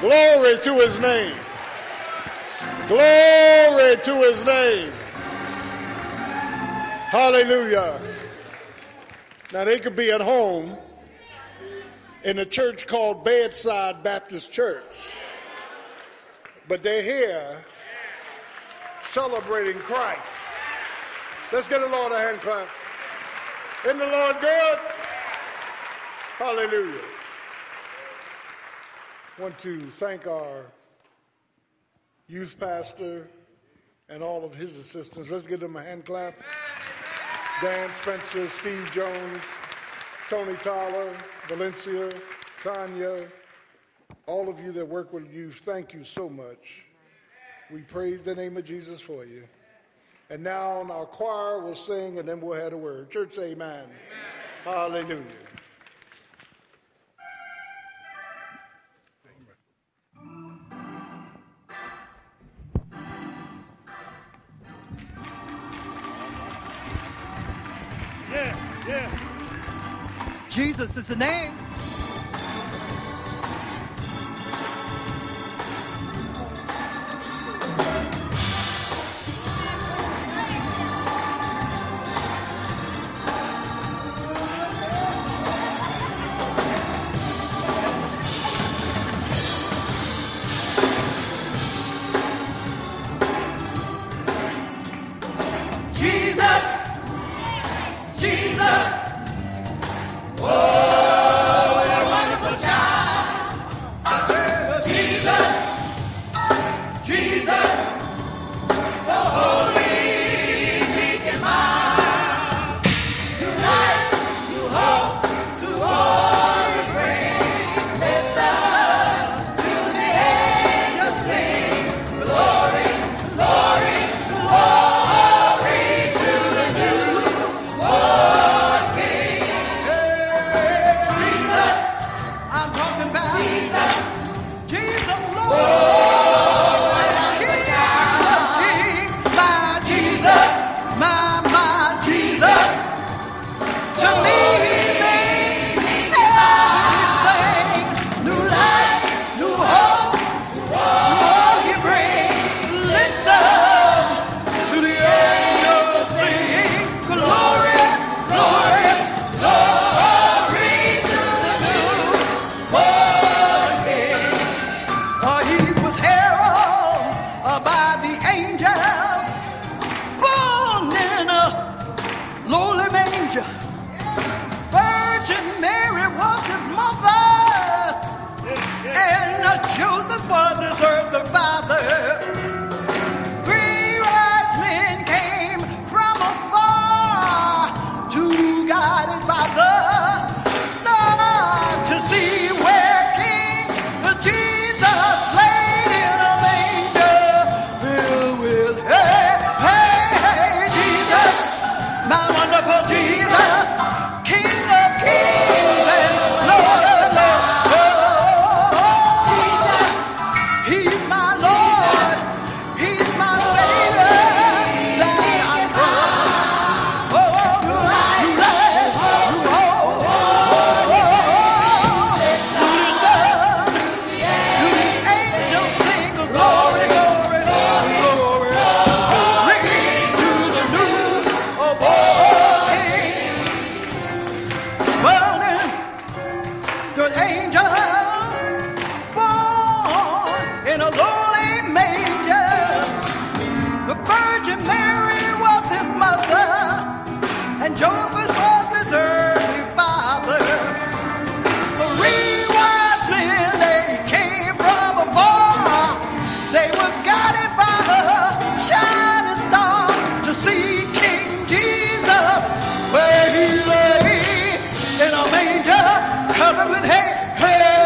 Glory to his name. Glory to his name. Hallelujah. Now they could be at home in a church called Bedside Baptist Church, but they're here celebrating Christ. Let's get the Lord a hand clap. Isn't the Lord good? Hallelujah. I want to thank our youth pastor and all of his assistants. Let's give them a hand clap. Dan Spencer, Steve Jones, Tony Tyler, Valencia, Tanya, all of you that work with youth, thank you so much. We praise the name of Jesus for you. And now our choir will sing, and then we'll have a word. Church, say amen. Amen. Hallelujah. Yeah, yeah. Jesus is the name. Hey!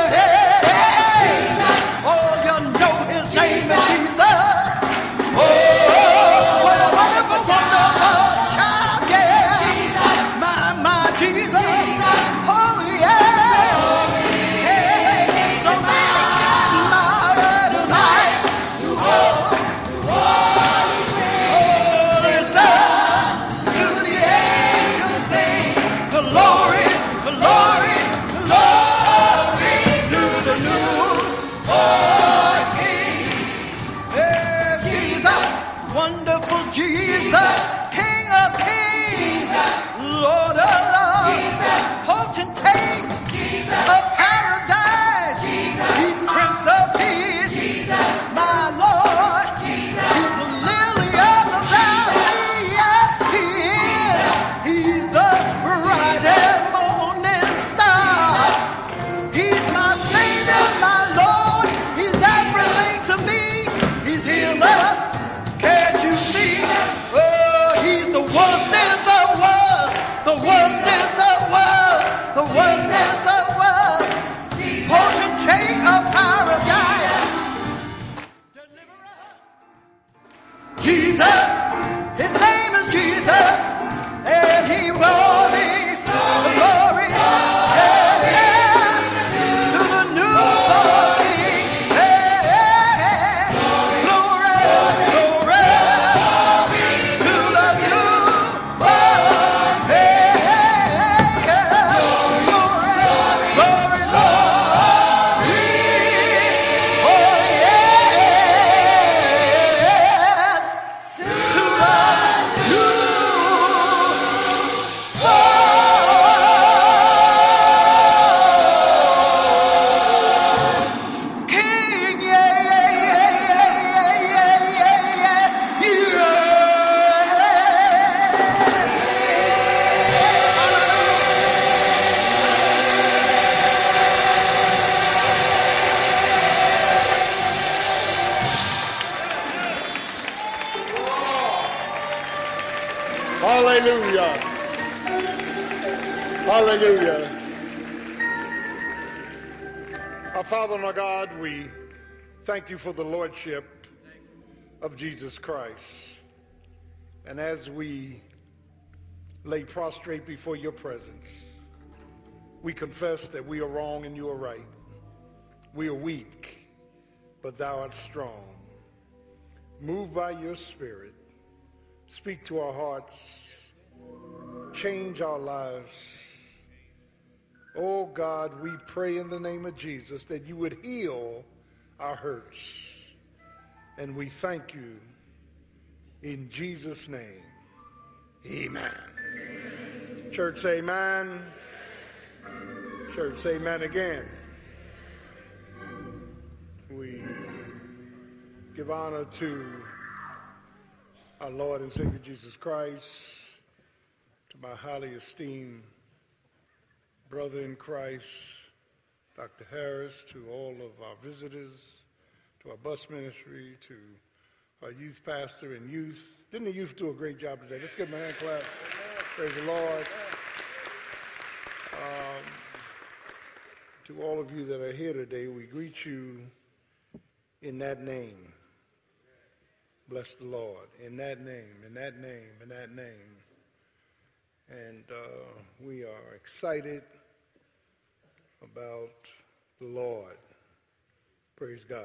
Hallelujah. Hallelujah. Our Father and our God, we thank you for the Lordship of Jesus Christ. And as we lay prostrate before your presence, we confess that we are wrong and you are right. We are weak, but thou art strong. Move by your Spirit. Speak to our hearts. Change our lives. Oh God, we pray in the name of Jesus that you would heal our hurts. And we thank you in Jesus' name. Amen. Amen. Church, say amen. Amen. Church, say amen again. We give honor to our Lord and Savior Jesus Christ, to my highly esteemed brother in Christ, Dr. Harris, to all of our visitors, to our bus ministry, to our youth pastor and youth. Didn't the youth do a great job today? Let's give them a hand clap. Praise the Lord. To all of you that are here today, we greet you in that name. Bless the Lord. In that name, in that name, in that name. And we are excited about the Lord. Praise God.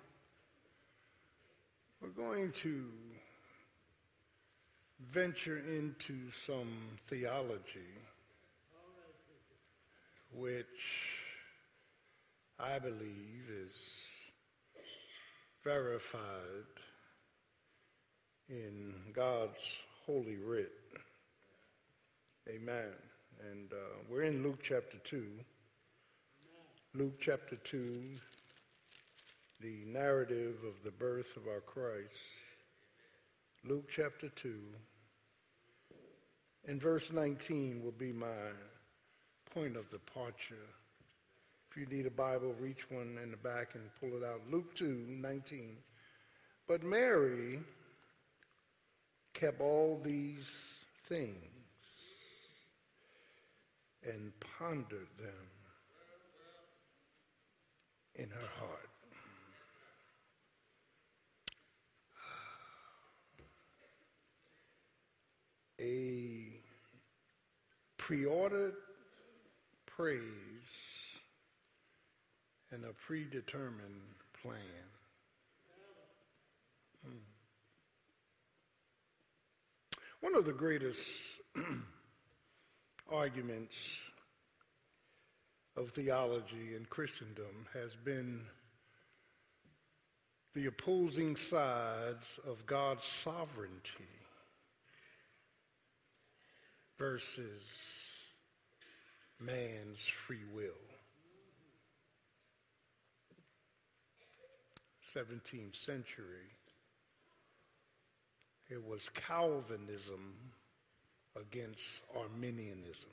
we're going to venture into some theology, which I believe is verified in God's holy writ. Amen. And we're in Luke chapter 2. Luke chapter 2, the narrative of the birth of our Christ. Luke chapter 2, and verse 19 will be my point of departure. If you need a Bible, reach one in the back and pull it out. Luke 2, 19. But Mary kept all these things and pondered them in her heart. A preordered praise and a predetermined plan. One of the greatest arguments of theology in Christendom has been the opposing sides of God's sovereignty versus man's free will. 17th century, it was Calvinism against Arminianism.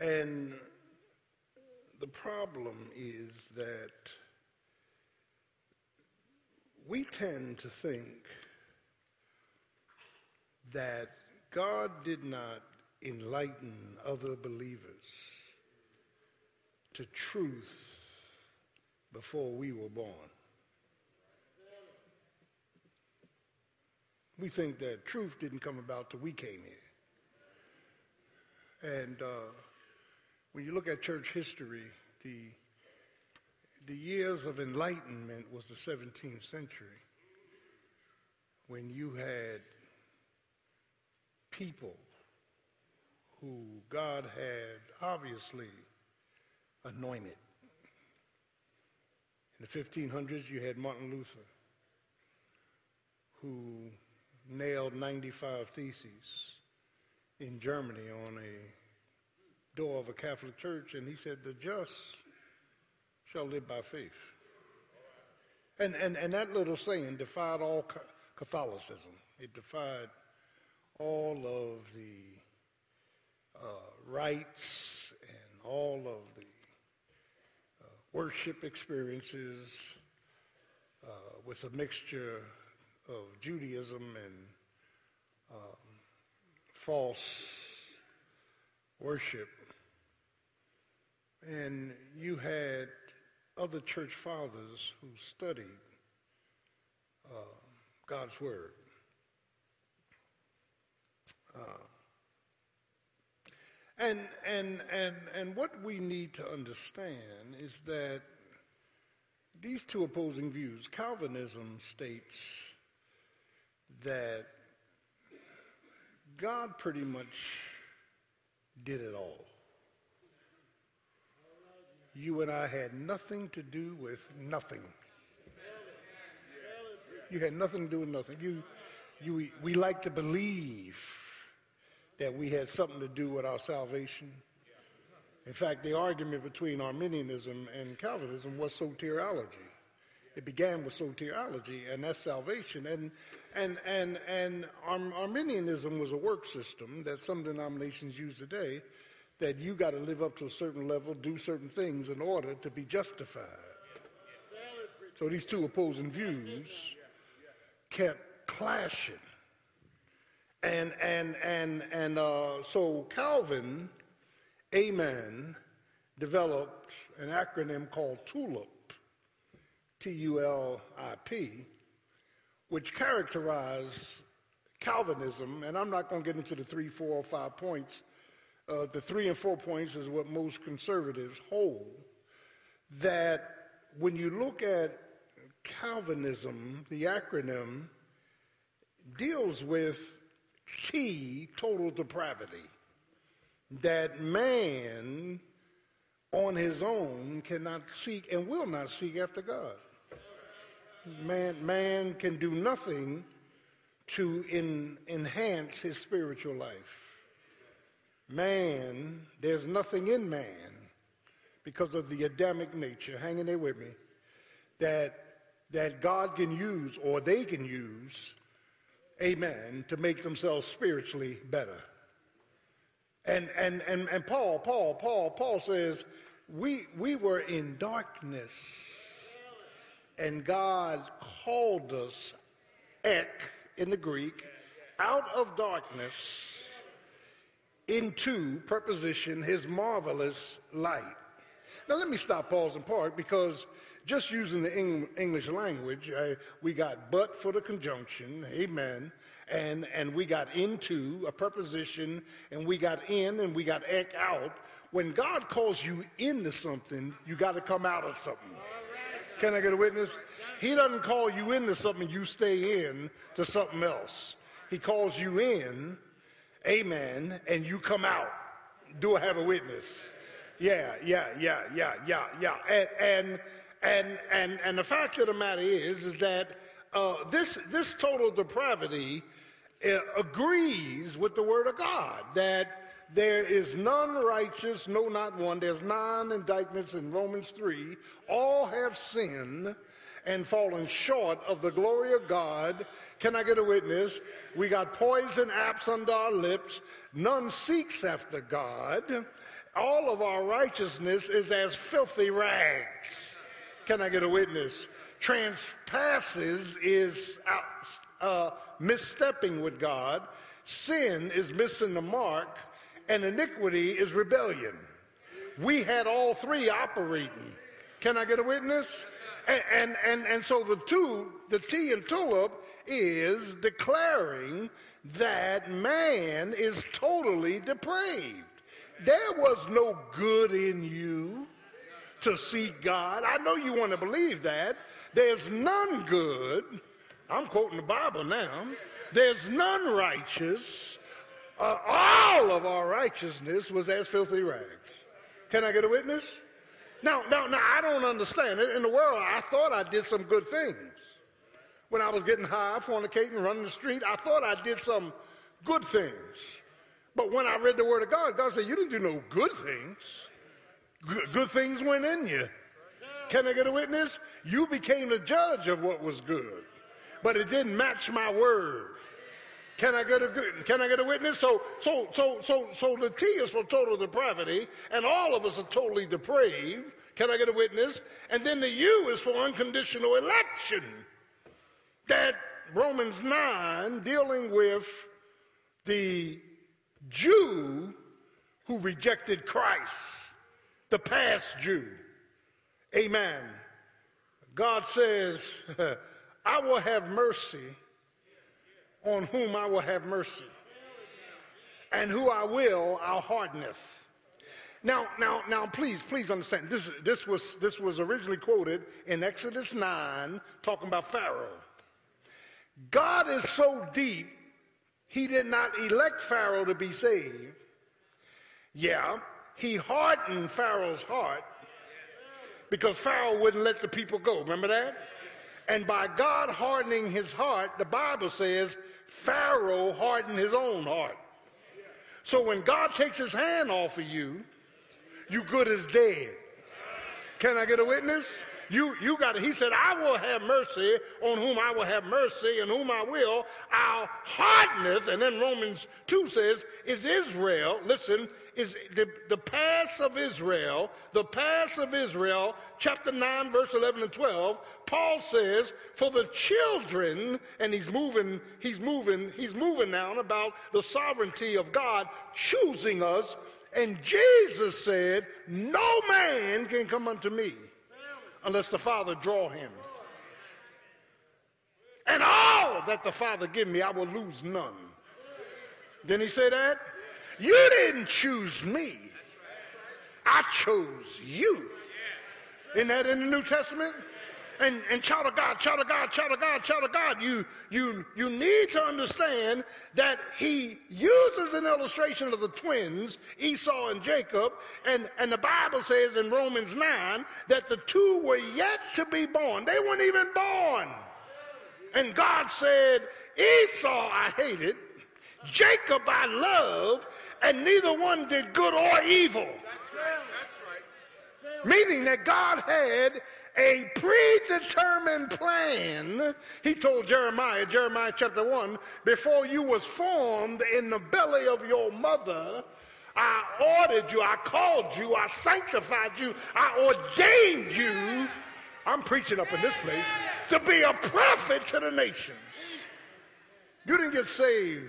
And the problem is that we tend to think that God did not enlighten other believers to truth before we were born. We think that truth didn't come about till we came here. And when you look at church history, the years of enlightenment was the 17th century, when you had people who God had obviously anointed. In the 1500s, you had Martin Luther, who nailed 95 theses in Germany on a door of a Catholic church, and he said, "The just shall live by faith." And that little saying defied all Catholicism. It defied all of the rites and all of the worship experiences with a mixture of Judaism and false worship. And you had other church fathers who studied God's Word. And what we need to understand is that these two opposing views, Calvinism states that God pretty much did it all. You and I had nothing to do with nothing. You had nothing to do with nothing. We like to believe that we had something to do with our salvation. In fact, the argument between Arminianism and Calvinism was soteriology. It began with soteriology, and that's salvation. And Arminianism was a work system that some denominations use today, that you got to live up to a certain level, do certain things in order to be justified. So these two opposing views kept clashing. So Calvin, developed an acronym called TULIP, TULIP, which characterized Calvinism. And I'm not going to get into the 3, 4, or 5 points. The 3 and 4 points is what most conservatives hold. That when you look at Calvinism, the acronym deals with T, total depravity, that man on his own cannot seek and will not seek after God. Man can do nothing to enhance his spiritual life. Man, there's nothing in man because of the Adamic nature, hang in there with me, that God can use, or they can use, to make themselves spiritually better. And Paul says, we were in darkness, and God called us, in the Greek, out of darkness into, preposition, his marvelous light. Now let me stop, pause, and park, because just using the English language, we got but for the conjunction, and we got into, a preposition, and we got in, and we got ek, out. When God calls you into something, you got to come out of something. Can I get a witness? He doesn't call you into something, you stay in to something else. He calls you in, and you come out. Do I have a witness? Yeah. And the fact of the matter is that this total depravity agrees with the Word of God, that there is none righteous, no, not one. There's 9 indictments in Romans 3. All have sinned and fallen short of the glory of God. Can I get a witness? We got poison apps under our lips. None seeks after God. All of our righteousness is as filthy rags. Can I get a witness? Trespasses is misstepping with God. Sin is missing the mark. And iniquity is rebellion. We had all 3 operating. Can I get a witness? And so the T in TULIP is declaring that man is totally depraved. There was no good in you to seek God. I know you want to believe that. There's none good. I'm quoting the Bible now. There's none righteous. All of our righteousness was as filthy rags. Can I get a witness? Now, I don't understand. In the world, I thought I did some good things. when I was getting high, fornicating, running the street, I thought I did some good things. But when I read the Word of God, God said, you didn't do no good things. Good things went in you. Can I get a witness? You became the judge of what was good, but it didn't match my word. Can I get a witness? So the T is for total depravity, and all of us are totally depraved. Can I get a witness? And then the U is for unconditional election. That Romans 9 dealing with the Jew who rejected Christ, the past Jew. Amen. God says, I will have mercy on whom I will have mercy, and who I will, I'll hardeneth. Now, please understand. This was originally quoted in Exodus 9, talking about Pharaoh. God is so deep, he did not elect Pharaoh to be saved. Yeah, he hardened Pharaoh's heart because Pharaoh wouldn't let the people go. Remember that? And by God hardening his heart, the Bible says Pharaoh hardened his own heart. So when God takes his hand off of you, you good as dead. Can I get a witness? You got it. He said, I will have mercy on whom I will have mercy, and whom I will, I'll hardeneth. And then Romans 2 says, is Israel, listen, is the past of Israel, chapter 9, verse 11 and 12, Paul says, for the children, and he's moving now about the sovereignty of God choosing us, and Jesus said, no man can come unto me unless the Father draw him. And all that the Father give me, I will lose none. Didn't he say that? You didn't choose me. I chose you. Isn't that in the New Testament? And child of God, you need to understand that he uses an illustration of the twins, Esau and Jacob, and the Bible says in Romans 9 that the two were yet to be born. They weren't even born. And God said, Esau I hated, Jacob I loved, and neither one did good or evil. That's right. Meaning that God had a predetermined plan. He told Jeremiah chapter 1, before you was formed in the belly of your mother, I ordered you, I called you, I sanctified you, I ordained you, I'm preaching up in this place, to be a prophet to the nations. You didn't get saved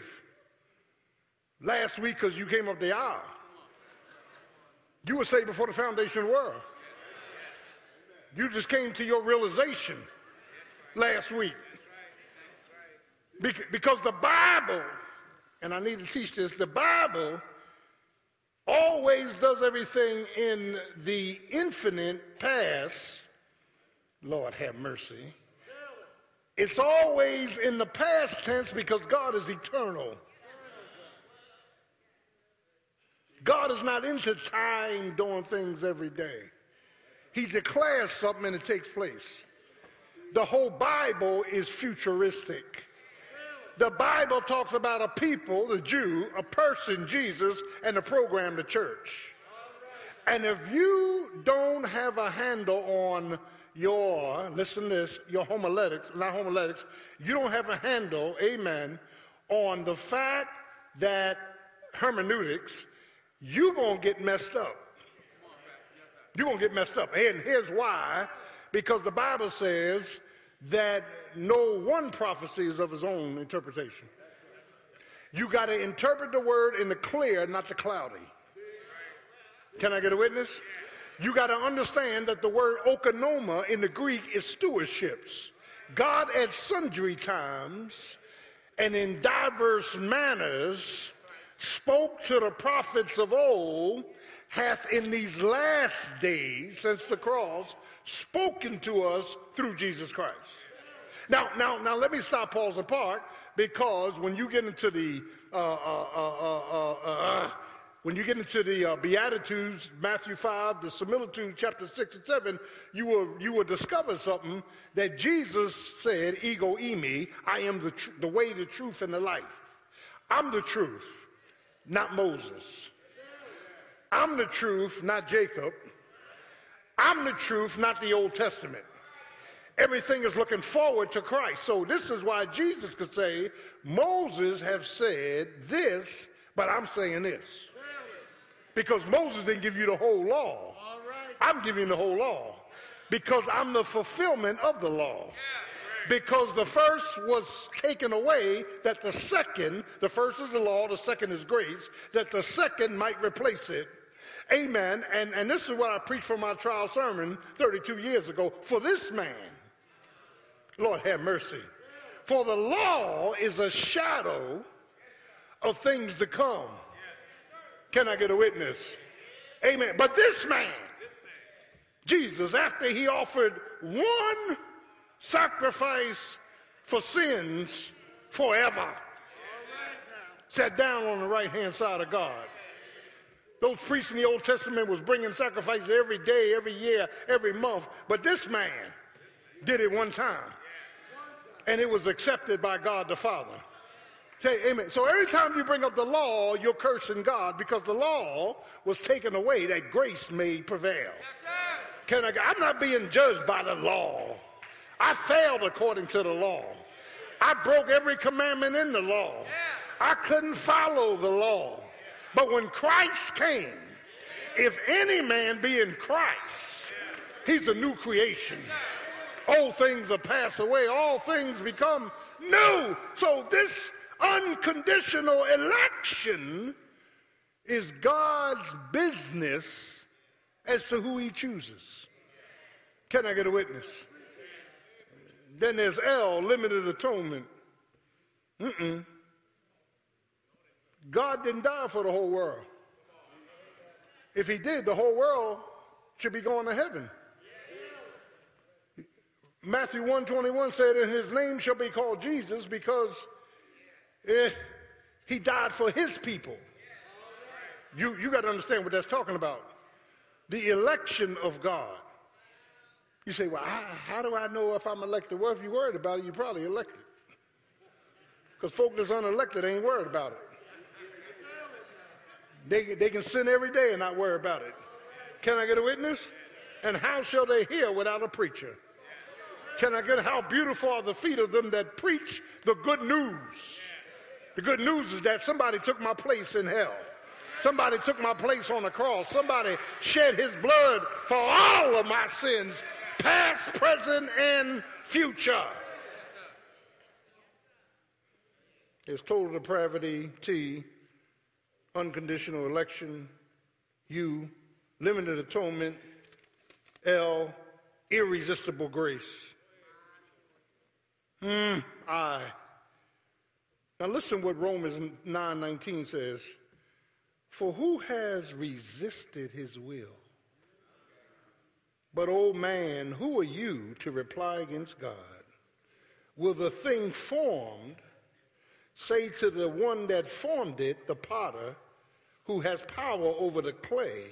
last week because you came up the aisle. You were saved before the foundation of the world. You just came to your realization last week. Because the Bible, and I need to teach this, the Bible always does everything in the infinite past. Lord have mercy. It's always in the past tense because God is eternal. God is not into time doing things every day. He declares something and it takes place. The whole Bible is futuristic. The Bible talks about a people, the Jew, a person, Jesus, and a program, the church. And if you don't have a handle on your, listen to this, your homiletics, you don't have a handle, amen, on the fact that hermeneutics, you're going to get messed up. You're going to get messed up. And here's why. Because the Bible says that no one prophecy is of his own interpretation. You got to interpret the word in the clear, not the cloudy. Can I get a witness? You got to understand that the word okonoma in the Greek is stewardships. God at sundry times and in diverse manners spoke to the prophets of old, hath in these last days since the cross spoken to us through Jesus Christ. Now, let me stop, pause, and park, because when you get into the When you get into the Beatitudes, Matthew 5, the Similitude, chapter 6 and 7, you will discover something that Jesus said, ego eimi, I am the way, the truth, and the life. I'm the truth, not Moses. I'm the truth, not Jacob. I'm the truth, not the Old Testament. Everything is looking forward to Christ. So this is why Jesus could say, Moses have said this, but I'm saying this. Because Moses didn't give you the whole law. I'm giving the whole law. Because I'm the fulfillment of the law. Because the first was taken away, that the second, the first is the law, the second is grace, that the second might replace it. Amen. And this is what I preached from my trial sermon 32 years ago. For this man, Lord have mercy, for the law is a shadow of things to come. Can I get a witness? Amen. But this man, Jesus, after he offered one sacrifice for sins forever, sat down on the right-hand side of God. Those priests in the Old Testament was bringing sacrifices every day, every year, every month. But this man did it one time. And it was accepted by God the Father. Say amen. So every time you bring up the law, you're cursing God because the law was taken away that grace may prevail. Can I, I'm not being judged by the law. I failed according to the law. I broke every commandment in the law. I couldn't follow the law. But when Christ came, if any man be in Christ, he's a new creation. Old things are passed away. All things become new. So this unconditional election is God's business as to who he chooses. Can I get a witness? Then there's L, limited atonement. God didn't die for the whole world. If he did, the whole world should be going to heaven. Matthew 1:21 said, and his name shall be called Jesus because he died for his people. You got to understand what that's talking about. The election of God. You say, well, how do I know if I'm elected? Well, if you're worried about it, you're probably elected. Because folk that's unelected ain't worried about it. They can sin every day and not worry about it. Can I get a witness? And how shall they hear without a preacher? Can I get how beautiful are the feet of them that preach the good news? The good news is that somebody took my place in hell. Somebody took my place on the cross. Somebody shed his blood for all of my sins, past, present, and future. There's total depravity, T. Unconditional election, U. Limited atonement, L. Irresistible grace. I. Now listen what Romans 9:19 says. For who has resisted his will? But, O man, who are you to reply against God? Will the thing formed say to the one that formed it, the potter, who has power over the clay,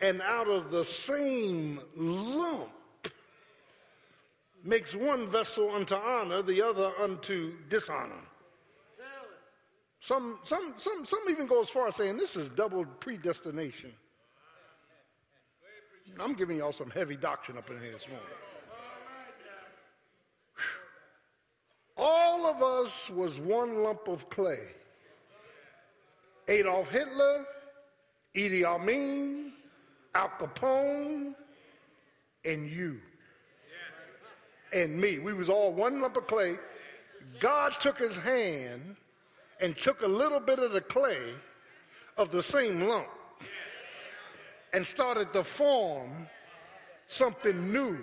and out of the same lump makes one vessel unto honor, the other unto dishonor? Some even go as far as saying this is double predestination. I'm giving y'all some heavy doctrine up in here this morning. All of us was one lump of clay. Adolf Hitler, Idi Amin, Al Capone, and you. And me. We was all one lump of clay. God took his hand and took a little bit of the clay of the same lump and started to form something new.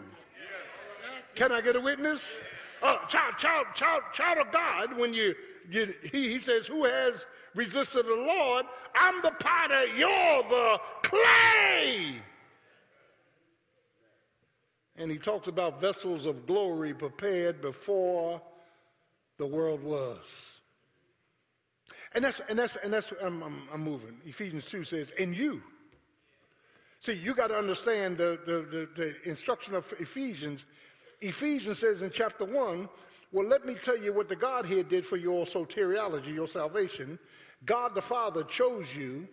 Can I get a witness? Child of God, when he says, who has resisted the Lord? I'm the potter, you're the clay. And he talks about vessels of glory prepared before the world was. I'm moving. Ephesians 2 says, and you. See, you got to understand the instruction of Ephesians. Ephesians says in chapter 1, well, let me tell you what the Godhead did for your soteriology, your salvation. God the Father chose you.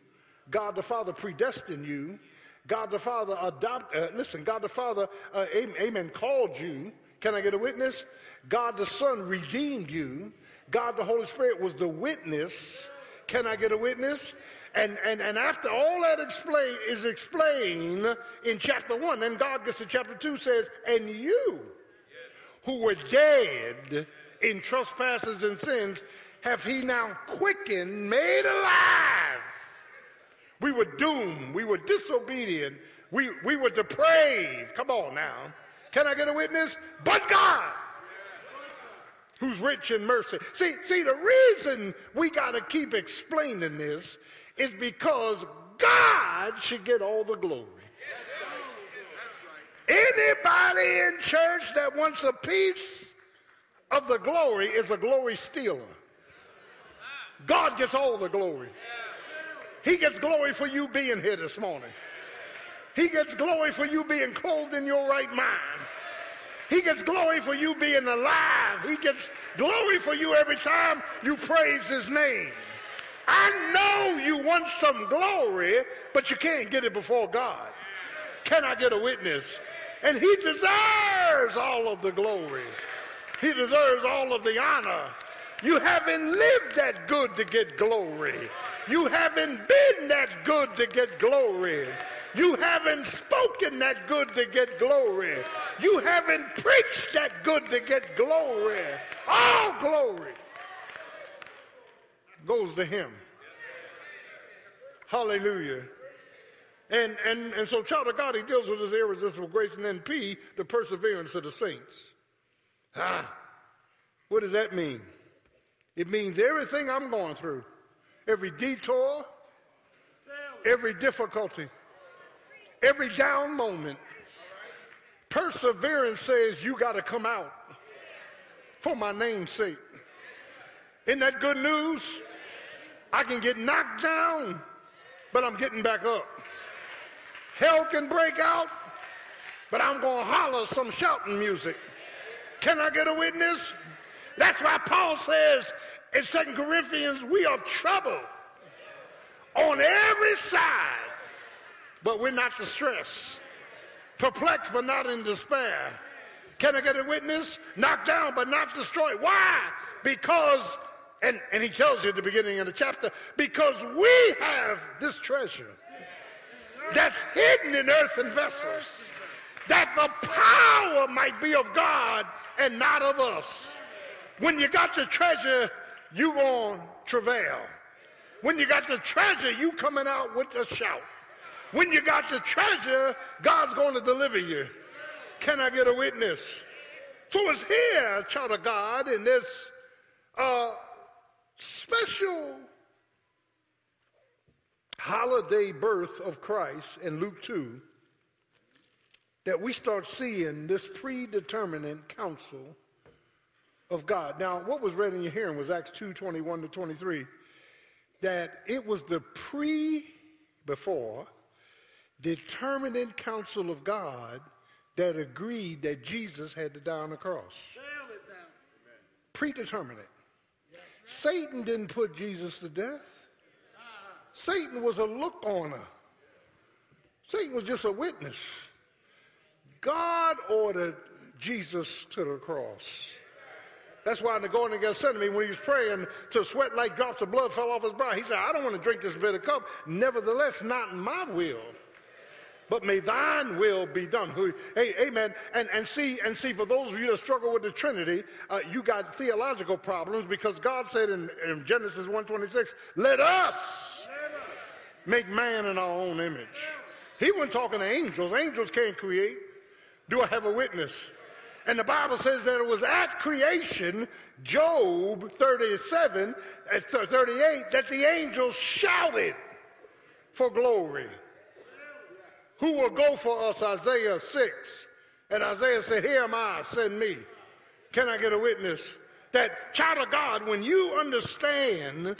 God the Father predestined you. God the Father adopted, God the Father, amen, called you. Can I get a witness? God the Son redeemed you. God the Holy Spirit was the witness. Can I get a witness? And after all that is explained in chapter 1, then God gets to chapter 2, says, and you who were dead in trespasses and sins, have he now quickened, made alive. We were doomed. We were disobedient. We were depraved. Come on now. Can I get a witness? But God, who's rich in mercy. See, the reason we got to keep explaining this is because God should get all the glory. Anybody in church that wants a piece of the glory is a glory stealer. God gets all the glory. He gets glory for you being here this morning. He gets glory for you being clothed in your right mind. He gets glory for you being alive. He gets glory for you every time you praise his name. I know you want some glory, but you can't get it before God. Can I get a witness? And he deserves all of the glory. He deserves all of the honor. You haven't lived that good to get glory. You haven't been that good to get glory. You haven't spoken that good to get glory. You haven't preached that good to get glory. All glory goes to him. Hallelujah. And so child of God, he deals with his irresistible grace. And then P, the perseverance of the saints. What does that mean? It means everything I'm going through, every detour, every difficulty, every down moment. Perseverance says you got to come out for my name's sake. Isn't that good news? I can get knocked down, but I'm getting back up. Hell can break out, but I'm going to holler some shouting music. Can I get a witness? That's why Paul says in 2 Corinthians, we are troubled on every side, but we're not distressed, perplexed, but not in despair. Can I get a witness? Knocked down, but not destroyed. Why? Because, and he tells you at the beginning of the chapter, because we have this treasure that's hidden in earthen vessels, that the power might be of God and not of us. When you got the treasure, you going to travail. When you got the treasure, you coming out with a shout. When you got the treasure, God's going to deliver you. Can I get a witness? So it's here, child of God, in this special holiday birth of Christ in Luke 2 that we start seeing this predeterminate counsel of God. Now, what was read in your hearing was Acts 2:21 to 23, that it was the before determinate counsel of God that agreed that Jesus had to die on the cross. Predeterminate. Satan didn't put Jesus to death. Satan was a look-oner. Satan was just a witness. God ordered Jesus to the cross. That's why in the Garden of Gethsemane, when he was praying, to sweat like drops of blood fell off his brow, he said, I don't want to drink this bitter cup. Nevertheless, not my will, but may thine will be done. Hey, amen. And see, for those of you that struggle with the Trinity, you got theological problems because God said in Genesis 1:26, let us make man in our own image. He wasn't talking to angels. Angels can't create. Do I have a witness? And the Bible says that it was at creation, Job 37, 38, that the angels shouted for glory. Who will go for us, Isaiah 6. And Isaiah said, here am I, send me. Can I get a witness? That child of God, when you understand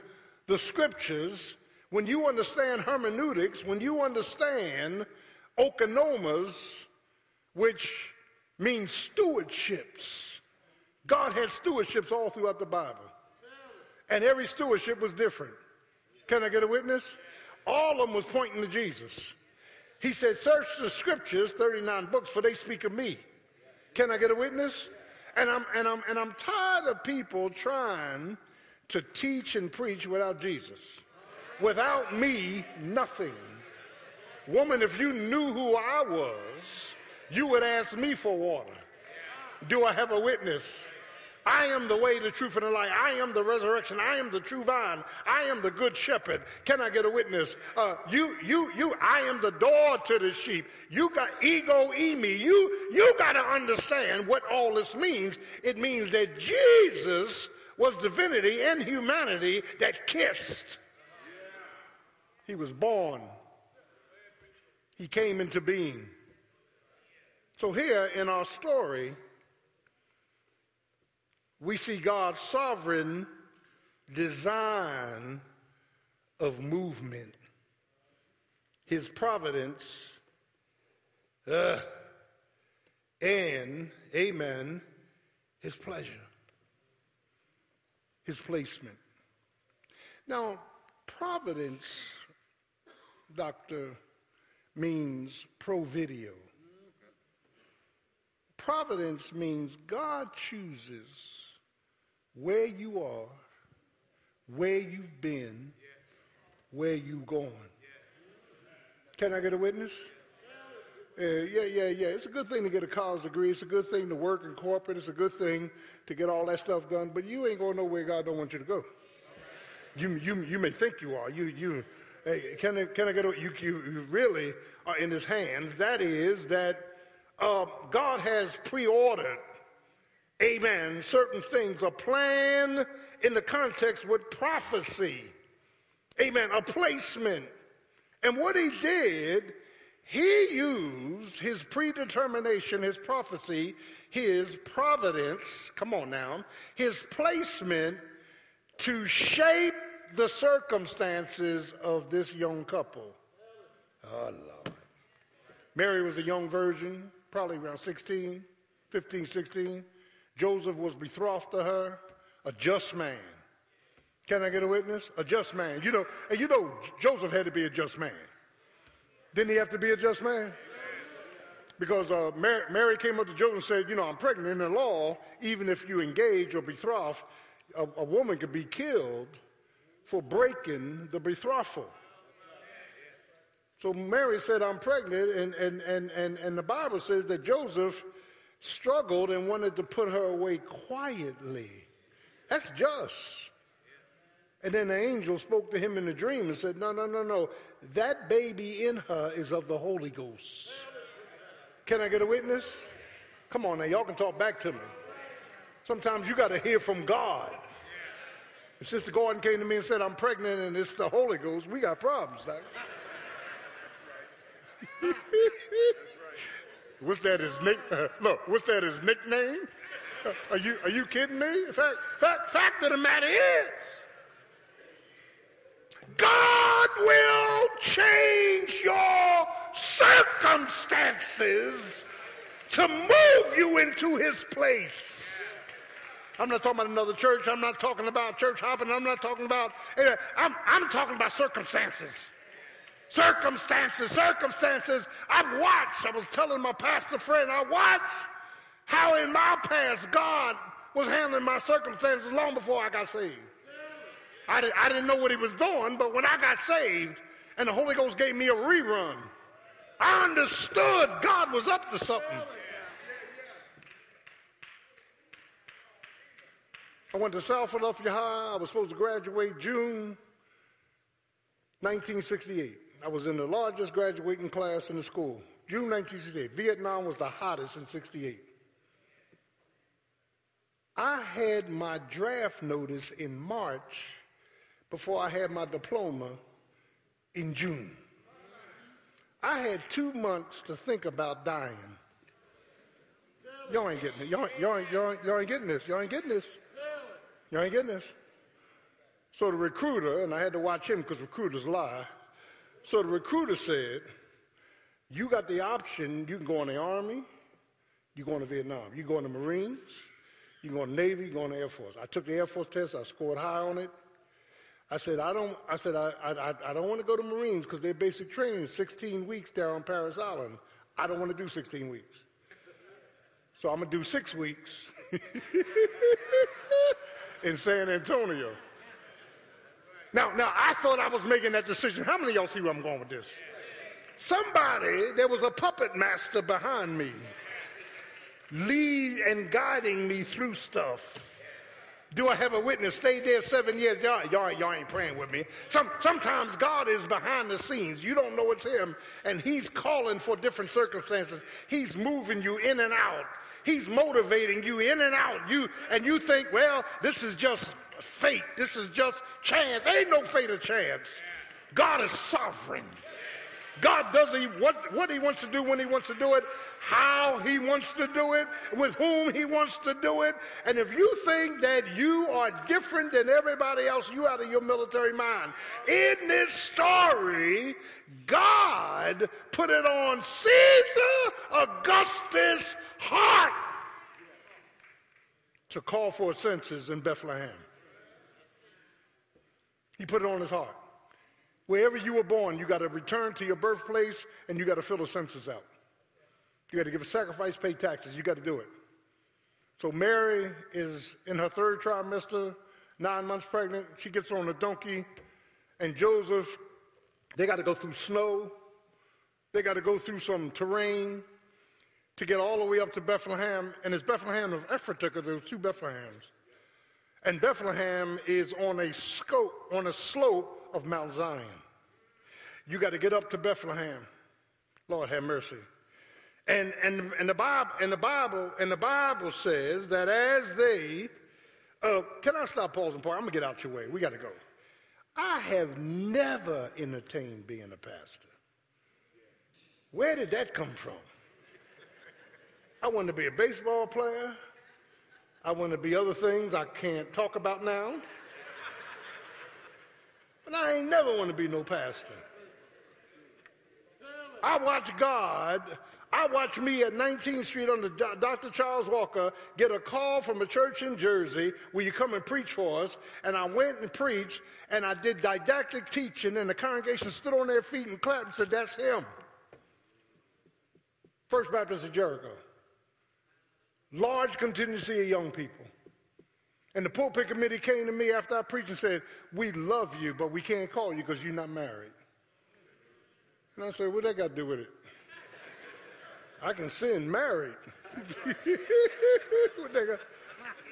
the scriptures, when you understand hermeneutics, when you understand oikonomas, which means stewardships. God had stewardships all throughout the Bible. And every stewardship was different. Can I get a witness? All of them was pointing to Jesus. He said, search the scriptures, 39 books, for they speak of me. Can I get a witness? And I'm tired of people trying to teach and preach without Jesus. Without me, nothing. Woman, if you knew who I was, you would ask me for water. Do I have a witness? I am the way, the truth, and the life. I am the resurrection. I am the true vine. I am the good shepherd. Can I get a witness? I am the door to the sheep. You got ego, me. You got to understand what all this means. It means that Jesus was divinity and humanity that kissed. He was born. He came into being. So here in our story, we see God's sovereign design of movement, his providence, and, amen, his pleasure, his placement. Now, providence, Doctor, means provideo. Providence means God chooses where you are, where you've been, where you're going. Can I get a witness? Yeah. It's a good thing to get a college degree. It's a good thing to work in corporate. It's a good thing to get all that stuff done. But you ain't going nowhere God don't want you to go. You may think you are. Can I get a witness? You really are in his hands. That is that God has pre-ordered, amen, certain things, a plan in the context with prophecy, amen, a placement. And what he did, he used his predetermination, his prophecy, his providence, come on now, his placement to shape the circumstances of this young couple. Oh, Lord. Mary was a young virgin, probably around 16, 15, 16. Joseph was betrothed to her, a just man. Can I get a witness? A just man. You know Joseph had to be a just man. Didn't he have to be a just man? Because Mary came up to Joseph and said, you know, I'm pregnant. In the law, even if you engage or betrothed, a woman could be killed for breaking the betrothal. So Mary said, I'm pregnant, and the Bible says that Joseph struggled and wanted to put her away quietly. That's just. And then the angel spoke to him in a dream and said, no. That baby in her is of the Holy Ghost. Can I get a witness? Come on now, y'all can talk back to me. Sometimes you got to hear from God. If Sister Gordon came to me and said, I'm pregnant and it's the Holy Ghost, we got problems, Doc. What's that his nickname? Are you kidding me? Fact of the matter is, God will change your circumstances to move you into his place. I'm not talking about another church. I'm not talking about church hopping. I'm not talking about, I'm talking about circumstances. Circumstances. I've watched. I was telling my pastor friend, I watched how in my past God was handling my circumstances long before I got saved. I didn't know what he was doing, but when I got saved and the Holy Ghost gave me a rerun, I understood God was up to something. I went to South Philadelphia High. I was supposed to graduate June 1968. I was in the largest graduating class in the school. June 1968. Vietnam was the hottest in 68. I had my draft notice in March before I had my diploma in June. I had 2 months to think about dying. Y'all ain't getting it. Y'all ain't getting this. So the recruiter, and I had to watch him because recruiters lie. So the recruiter said, you got the option, you can go in the Army, you go into Vietnam, you go in the Marines, you go in the Navy, you go in the Air Force. I took the Air Force test, I scored high on it. I said, I don't want to go to Marines because they're basic training, 16 weeks down on Parris Island. I don't want to do 16 weeks. So I'm going to do 6 weeks in San Antonio. Now, I thought I was making that decision. How many of y'all see where I'm going with this? Somebody, there was a puppet master behind me, lead and guiding me through stuff. Do I have a witness? Stayed there 7 years. Y'all ain't praying with me. Sometimes God is behind the scenes. You don't know it's him, and he's calling for different circumstances. He's moving you in and out. He's motivating you in and out. You think, well, this is just fate. This is just chance. There ain't no fate or chance. God is sovereign. God does what he wants to do, when he wants to do it, how he wants to do it, with whom he wants to do it. And if you think that you are different than everybody else, you out of your military mind. In this story, God put it on Caesar Augustus' heart to call for a census in Bethlehem. He put it on his heart. Wherever you were born, you got to return to your birthplace, and you got to fill a census out. You got to give a sacrifice, pay taxes. You got to do it. So Mary is in her third trimester, 9 months pregnant. She gets on a donkey, and Joseph, they got to go through snow. They got to go through some terrain to get all the way up to Bethlehem. And it's Bethlehem of Ephratah, because there were two Bethlehems. And Bethlehem is on a slope of Mount Zion. You got to get up to Bethlehem. Lord have mercy. And the Bible says that as they can I stop pausing part? I'm gonna get out your way. We gotta go. I have never entertained being a pastor. Where did that come from? I wanted to be a baseball player. I wanted to be other things I can't talk about now. But I ain't never want to be no pastor. I watch me at 19th Street under Dr. Charles Walker get a call from a church in Jersey, will you come and preach for us? And I went and preached, and I did didactic teaching, and the congregation stood on their feet and clapped and said, that's him. First Baptist of Jericho. Large contingency of young people. And the pulpit committee came to me after I preached and said, we love you, but we can't call you because you're not married. And I said, what that got to do with it? I can sin married.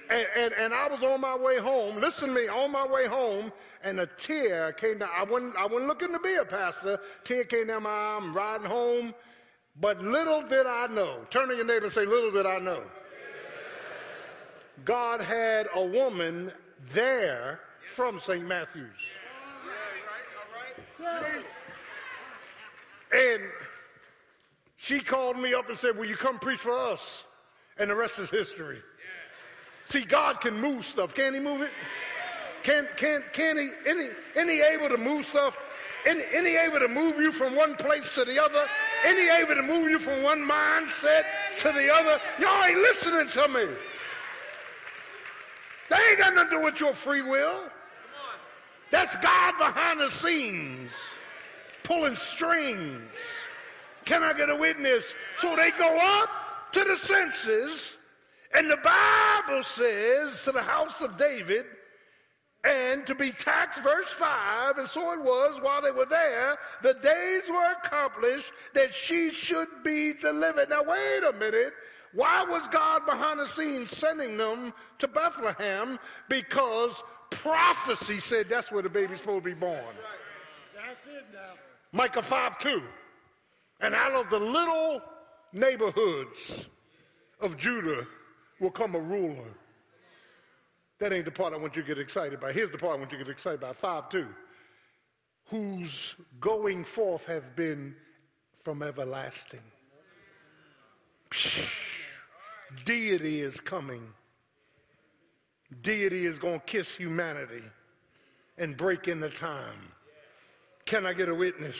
And I was on my way home, listen to me, on my way home, and a tear came down. I wasn't looking to be a pastor. Tear came down my eye. I'm riding home. But little did I know. Turn to your neighbor and say, little did I know. God had a woman there from St. Matthew's. And she called me up and said, will you come preach for us? And the rest is history. See, God can move stuff. Can he move it? Can he? Isn't he able to move stuff? Isn't he able to move you from one place to the other? Isn't he able to move you from one mindset to the other? Y'all ain't listening to me. They ain't got nothing to do with your free will. That's God behind the scenes, pulling strings. Can I get a witness? So they go up to the census, and the Bible says, to the house of David, and to be taxed, verse 5, and so it was while they were there, the days were accomplished that she should be delivered. Now, wait a minute. Why was God behind the scenes sending them to Bethlehem? Because prophecy said that's where the baby's supposed to be born. That's it now. Micah 5:2. And out of the little neighborhoods of Judah will come a ruler. That ain't the part I want you to get excited by. Here's the part I want you to get excited by, 5:2. Whose going forth have been from everlasting. Deity is coming. Deity is going to kiss humanity. and breaking the time. Can I get a witness?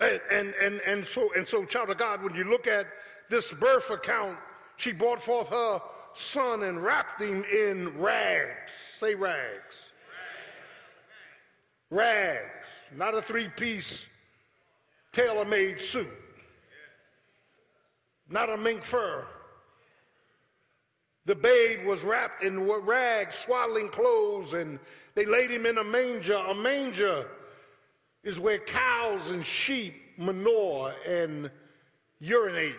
And so, child of God, when you look at this birth account, she brought forth her son and wrapped him in rags. Say rags. Rags, not a three-piece tailor-made suit, not a mink fur. The babe was wrapped in rags, swaddling clothes, and they laid him in a manger. A manger is where cows and sheep manure and urinate.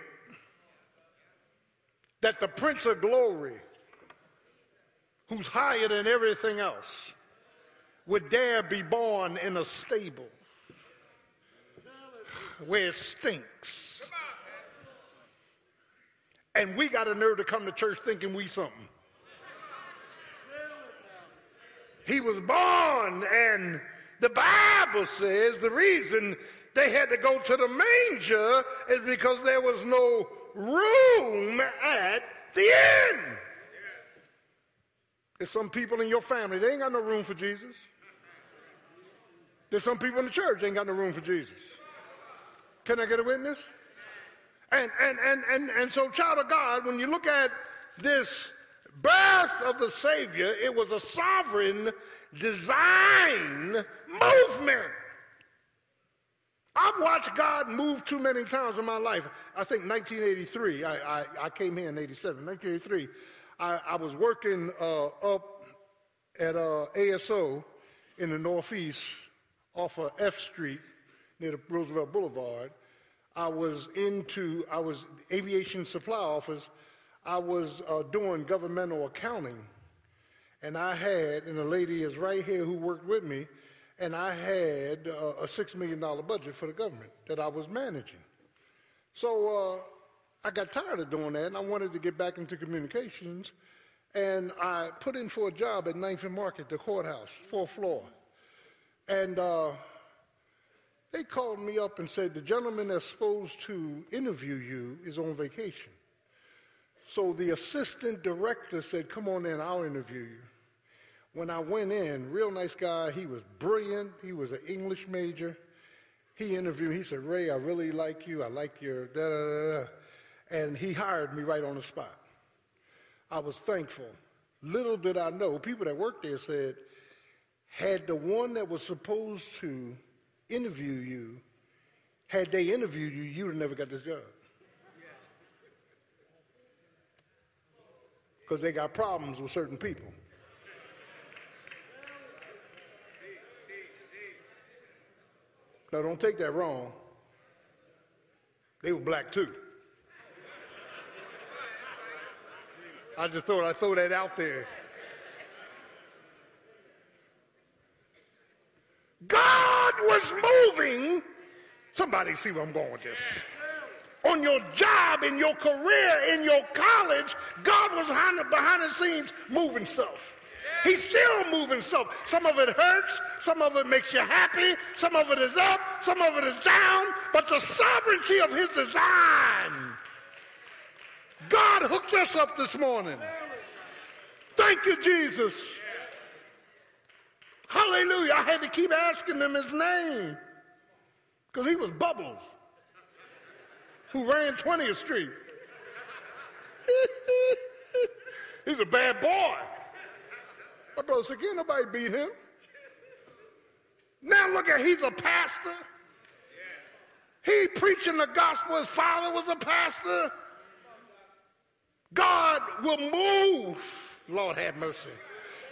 That the Prince of Glory, who's higher than everything else, would dare be born in a stable where it stinks. And we got a nerve to come to church thinking we something. He was born, and the Bible says the reason they had to go to the manger is because there was no room at the inn. There's some people in your family, they ain't got no room for Jesus. There's some people in the church, they ain't got no room for Jesus. Can I get a witness? And so, child of God, when you look at this birth of the Savior, it was a sovereign design movement. I've watched God move too many times in my life. I think 1983, I came here in 87. 1983, I was working up at ASO in the Northeast off of F Street near the Roosevelt Boulevard. I was aviation supply office. I was doing governmental accounting, and I had, and the lady is right here who worked with me, and I had a $6 million budget for the government that I was managing. So I got tired of doing that, and I wanted to get back into communications, and I put in for a job at 9th and Market, the courthouse, 4th floor. And they called me up and said, the gentleman that's supposed to interview you is on vacation. So the assistant director said, come on in, I'll interview you. When I went in, real nice guy, he was brilliant, he was an English major. He interviewed, he said, Ray, I really like you, I like your da-da-da-da. And he hired me right on the spot. I was thankful. Little did I know, people that worked there said, had the one that was supposed to interview you, had they interviewed you, you would have never got this job. Because they got problems with certain people. Now, don't take that wrong. They were black, too. I just thought I'd throw that out there. God was moving. Somebody see where I'm going with this. On your job, in your career, in your college, God was behind the scenes moving stuff. He's still moving stuff. Some of it hurts. Some of it makes you happy. Some of it is up. Some of it is down. But the sovereignty of his design. God hooked us up this morning. Thank you, Jesus. Hallelujah. I had to keep asking him his name because he was Bubbles, who ran 20th Street. He's a bad boy. My brother said, can't nobody beat him. Now look at, he's a pastor. He preaching the gospel. His father was a pastor. God will move. Lord have mercy.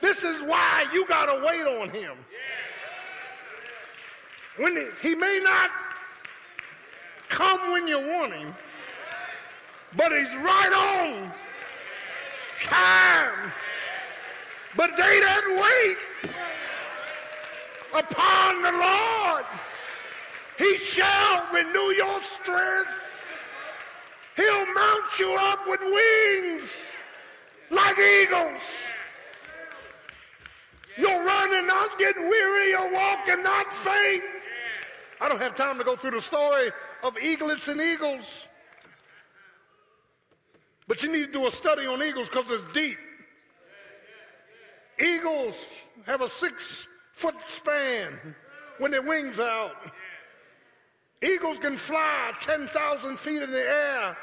This is why you got to wait on him. When he may not come when you want him, but he's right on time. But they that wait upon the Lord, he shall renew your strength. He'll mount you up with wings like eagles. You'll run and not get weary, you'll walk and not faint. I don't have time to go through the story of eaglets and eagles. But you need to do a study on eagles because it's deep. Eagles have a 6 foot span when their wings are out. Eagles can fly 10,000 feet in the air,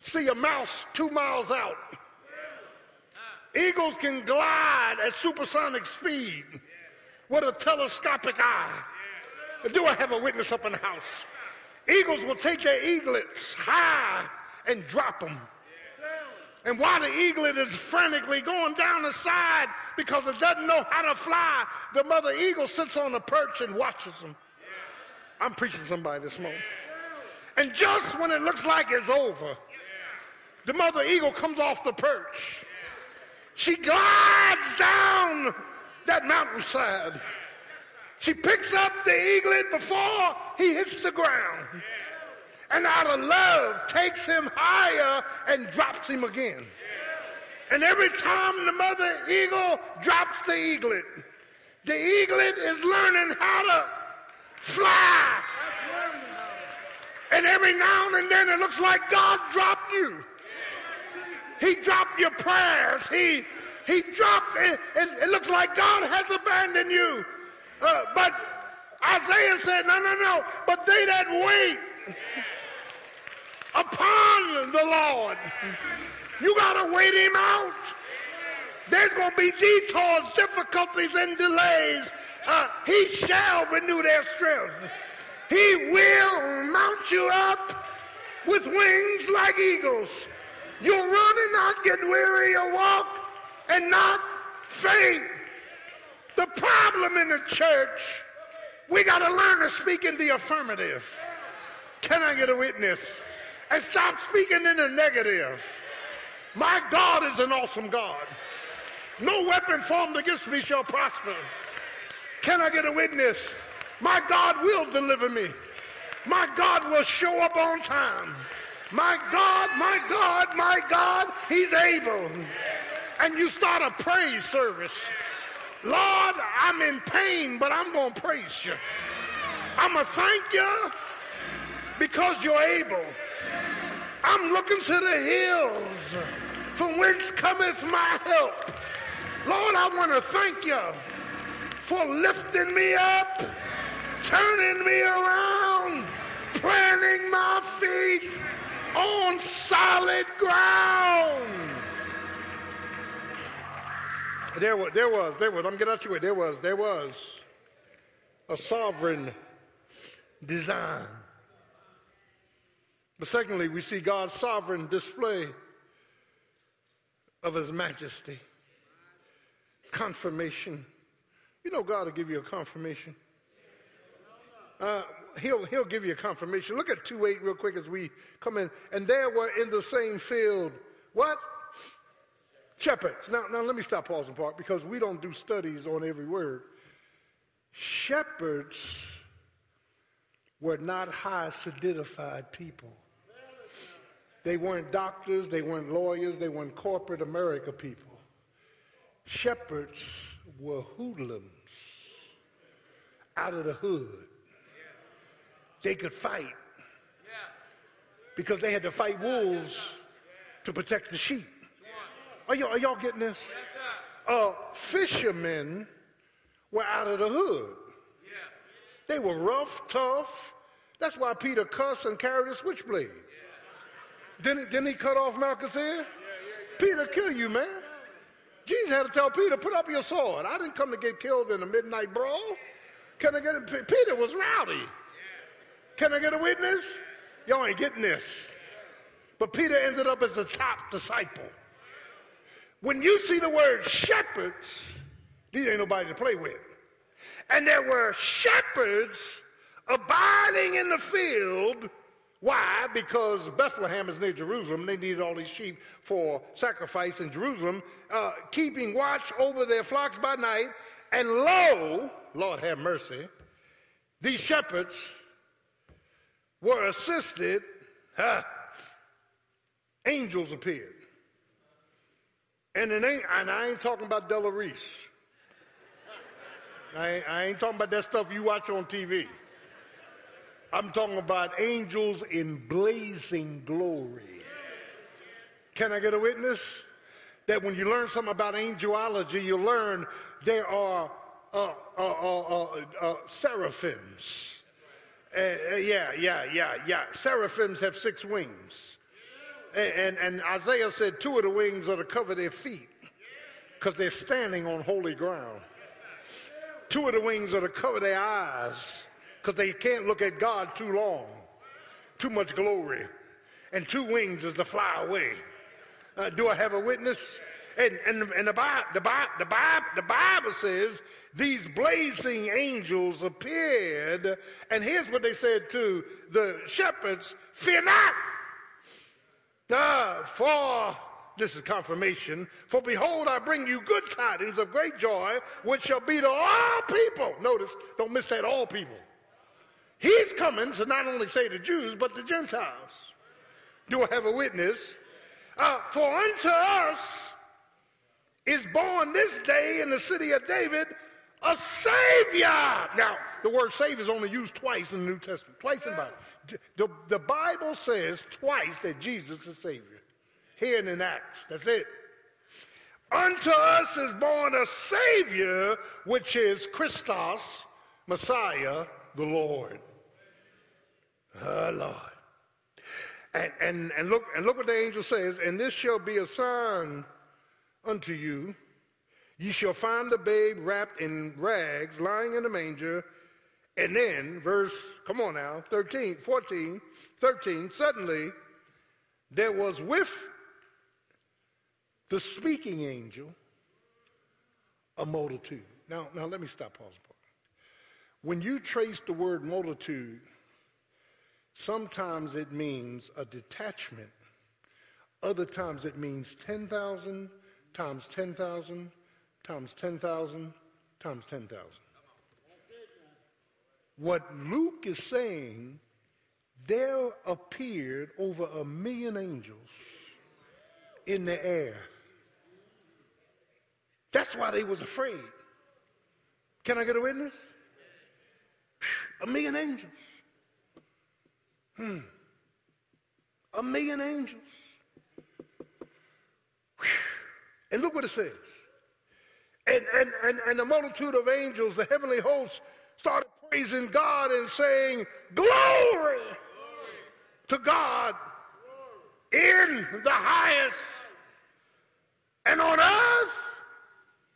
see a mouse 2 miles out. Eagles can glide at supersonic speed with a telescopic eye. Do I have a witness up in the house? Eagles will take their eaglets high and drop them. And while the eaglet is frantically going down the side because it doesn't know how to fly, the mother eagle sits on the perch and watches them. I'm preaching to somebody this morning. And just when it looks like it's over, the mother eagle comes off the perch. She glides down that mountainside. She picks up the eaglet before he hits the ground. And out of love takes him higher and drops him again. And every time the mother eagle drops the eaglet is learning how to fly. And every now and then it looks like God dropped you. He dropped your prayers. He dropped it. It looks like God has abandoned you. But Isaiah said, no. But they that wait upon the Lord. You got to wait him out. There's going to be detours, difficulties, and delays. He shall renew their strength. He will mount you up with wings like eagles. You'll run and not get weary, or walk and not faint. The problem in the church, we got to learn to speak in the affirmative. Can I get a witness? And stop speaking in the negative. My God is an awesome God. No weapon formed against me shall prosper. Can I get a witness? My God will deliver me. My God will show up on time. My God, he's able. And you start a praise service. Lord, I'm in pain, but I'm going to praise you. I'm going to thank you because you're able. I'm looking to the hills from whence cometh my help. Lord, I want to thank you for lifting me up, turning me around, planting my feet on solid ground. There was a sovereign design. But secondly, we see God's sovereign display of his majesty. Confirmation. You know God will give you a confirmation. He'll give you a confirmation. Look at 2:8 real quick as we come in. And there were in the same field, what? Shepherds. Now let me stop, pause and park, because we don't do studies on every word. Shepherds were not high solidified people. They weren't doctors, they weren't lawyers, they weren't corporate America people. Shepherds were hoodlums out of the hood. They could fight because they had to fight wolves to protect the sheep. Are y'all getting this? Fishermen were out of the hood. They were rough, tough. That's why Peter cussed and carried a switchblade. Didn't he cut off Malchus' ear? Peter, kill you, man. Jesus had to tell Peter, put up your sword. I didn't come to get killed in a midnight brawl. Can I get it? Peter was rowdy. Can I get a witness? Y'all ain't getting this. But Peter ended up as the top disciple. When you see the word shepherds, these ain't nobody to play with. And there were shepherds abiding in the field. Why? Because Bethlehem is near Jerusalem. They needed all these sheep for sacrifice in Jerusalem, keeping watch over their flocks by night. And lo, Lord have mercy, these shepherds were assisted. Angels appeared. And I ain't talking about Della Reese. I ain't talking about that stuff you watch on TV. I'm talking about angels in blazing glory. Can I get a witness? That when you learn something about angelology, you learn there are seraphims. Seraphims have six wings. And Isaiah said two of the wings are to cover their feet because they're standing on holy ground. Two of the wings are to cover their eyes because they can't look at God too long. Too much glory. And two wings is to fly away. Do I have a witness? And the Bible says these blazing angels appeared, and here's what they said to the shepherds: fear not, for this is confirmation. For behold, I bring you good tidings of great joy, which shall be to all people. Notice, don't miss that, all people. He's coming to not only say the Jews, but the Gentiles. Do I have a witness? For unto us is born this day in the city of David a Savior. Now, the word Savior is only used twice in the New Testament, twice in the Bible. The Bible says twice that Jesus is Savior, here and in Acts. That's it. Unto us is born a Savior, which is Christos, Messiah, the Lord. Oh, Lord. And look what the angel says, and this shall be a sign unto you. Ye shall find the babe wrapped in rags, lying in a manger. And then, verse, come on now, 13, suddenly there was with the speaking angel a multitude. Now let me stop, pause. When you trace the word multitude, sometimes it means a detachment. Other times it means 10,000 times 10,000 times 10,000 times 10,000. What Luke is saying, there appeared over 1 million angels in the air. That's why they was afraid. Can I get a witness? 1 million angels. 1 million angels. And look what it says. And the multitude of angels, the heavenly hosts, started praising God and saying, glory to God in the highest, and on earth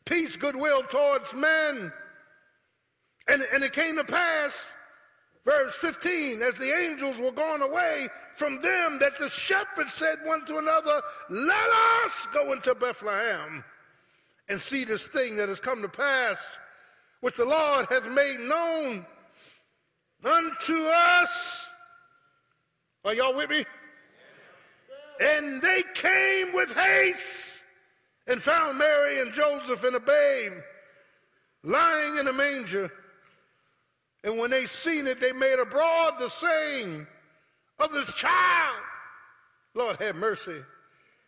peace, goodwill towards men. And it came to pass, verse 15, as the angels were gone away from them, that the shepherds said one to another, let us go into Bethlehem and see this thing that has come to pass, which the Lord hath made known unto us. Are y'all with me? And they came with haste and found Mary and Joseph and a babe lying in a manger. And when they seen it, they made abroad the saying of this child. Lord have mercy.